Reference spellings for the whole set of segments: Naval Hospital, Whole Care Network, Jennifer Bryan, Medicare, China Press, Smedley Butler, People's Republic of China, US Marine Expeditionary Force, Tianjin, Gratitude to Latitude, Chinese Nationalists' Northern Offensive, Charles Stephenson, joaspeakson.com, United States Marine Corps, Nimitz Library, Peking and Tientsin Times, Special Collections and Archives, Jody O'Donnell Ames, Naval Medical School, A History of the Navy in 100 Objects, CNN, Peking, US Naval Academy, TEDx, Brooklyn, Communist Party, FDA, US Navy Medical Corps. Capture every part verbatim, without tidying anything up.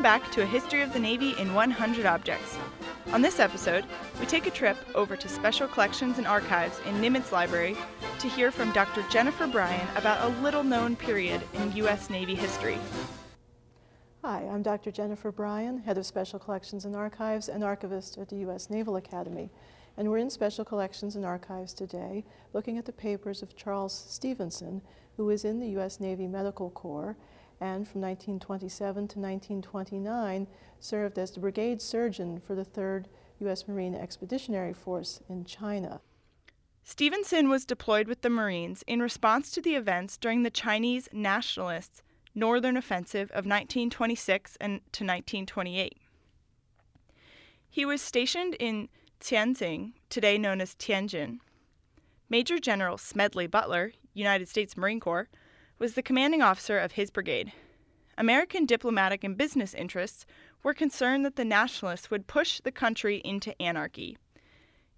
Welcome back to A History of the Navy in one hundred Objects. On this episode, we take a trip over to Special Collections and Archives in Nimitz Library to hear from Doctor Jennifer Bryan about a little-known period in U S Navy history. Hi, I'm Doctor Jennifer Bryan, Head of Special Collections and Archives and Archivist at the U S Naval Academy. And we're in Special Collections and Archives today, looking at the papers of Charles Stephenson, who was in the U S Navy Medical Corps, and from nineteen twenty-seven to nineteen twenty-nine served as the brigade surgeon for the third U S Marine Expeditionary Force in China. Stephenson was deployed with the Marines in response to the events during the Chinese Nationalists' Northern Offensive of nineteen twenty-six and to nineteen twenty-eight. He was stationed in Tianjin, today known as Tianjin. Major General Smedley Butler, United States Marine Corps, was the commanding officer of his brigade. American diplomatic and business interests were concerned that the Nationalists would push the country into anarchy.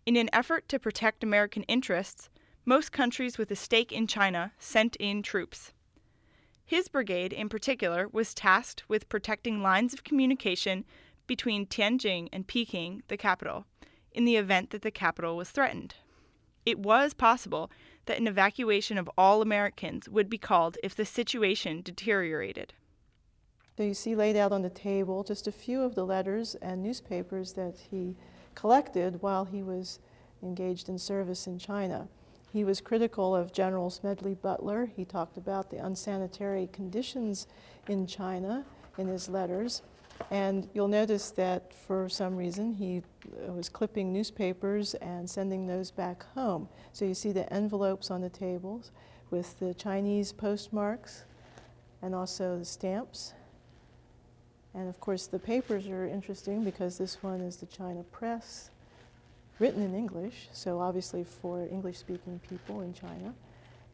In an effort to protect American interests, most countries with a stake in China sent in troops. His brigade, in particular, was tasked with protecting lines of communication between Tianjin and Peking, the capital, in the event that the capital was threatened. It was possible that an evacuation of all Americans would be called if the situation deteriorated. So you see laid out on the table just a few of the letters and newspapers that he collected while he was engaged in service in China. He was critical of General Smedley Butler. He talked about the unsanitary conditions in China in his letters. And you'll notice that for some reason he was clipping newspapers and sending those back home. So you see the envelopes on the tables with the Chinese postmarks and also the stamps. And of course the papers are interesting because this one is the China Press, written in English, so obviously for English-speaking people in China.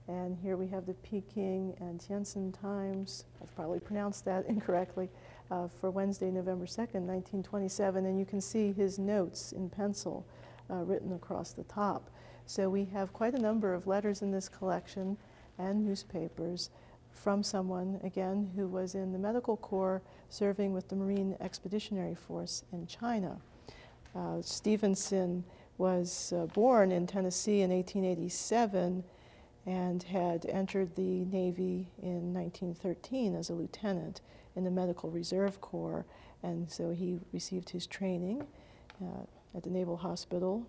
And here we have the Peking and Tientsin Times, I've probably pronounced that incorrectly, uh, for Wednesday, November second, nineteen twenty-seven. And you can see his notes in pencil uh, written across the top. So we have quite a number of letters in this collection and newspapers from someone, again, who was in the Medical Corps serving with the Marine Expeditionary Force in China. Uh, Stephenson was uh, born in Tennessee in eighteen eighty-seven. And had entered the Navy in nineteen thirteen as a lieutenant in the Medical Reserve Corps. And so he received his training uh, at the Naval Hospital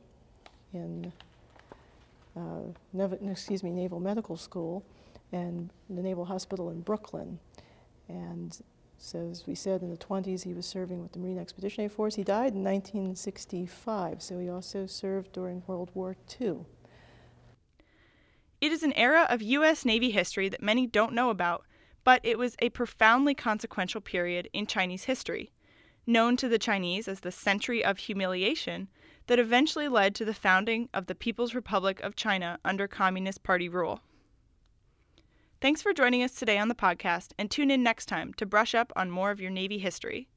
in, uh, excuse me, Naval Medical School and the Naval Hospital in Brooklyn. And so as we said, in the twenties, he was serving with the Marine Expeditionary Force. He died in nineteen sixty-five, so he also served during World War Two. It is an era of U S Navy history that many don't know about, but it was a profoundly consequential period in Chinese history, known to the Chinese as the Century of Humiliation, that eventually led to the founding of the People's Republic of China under Communist Party rule. Thanks for joining us today on the podcast, and tune in next time to brush up on more of your Navy history.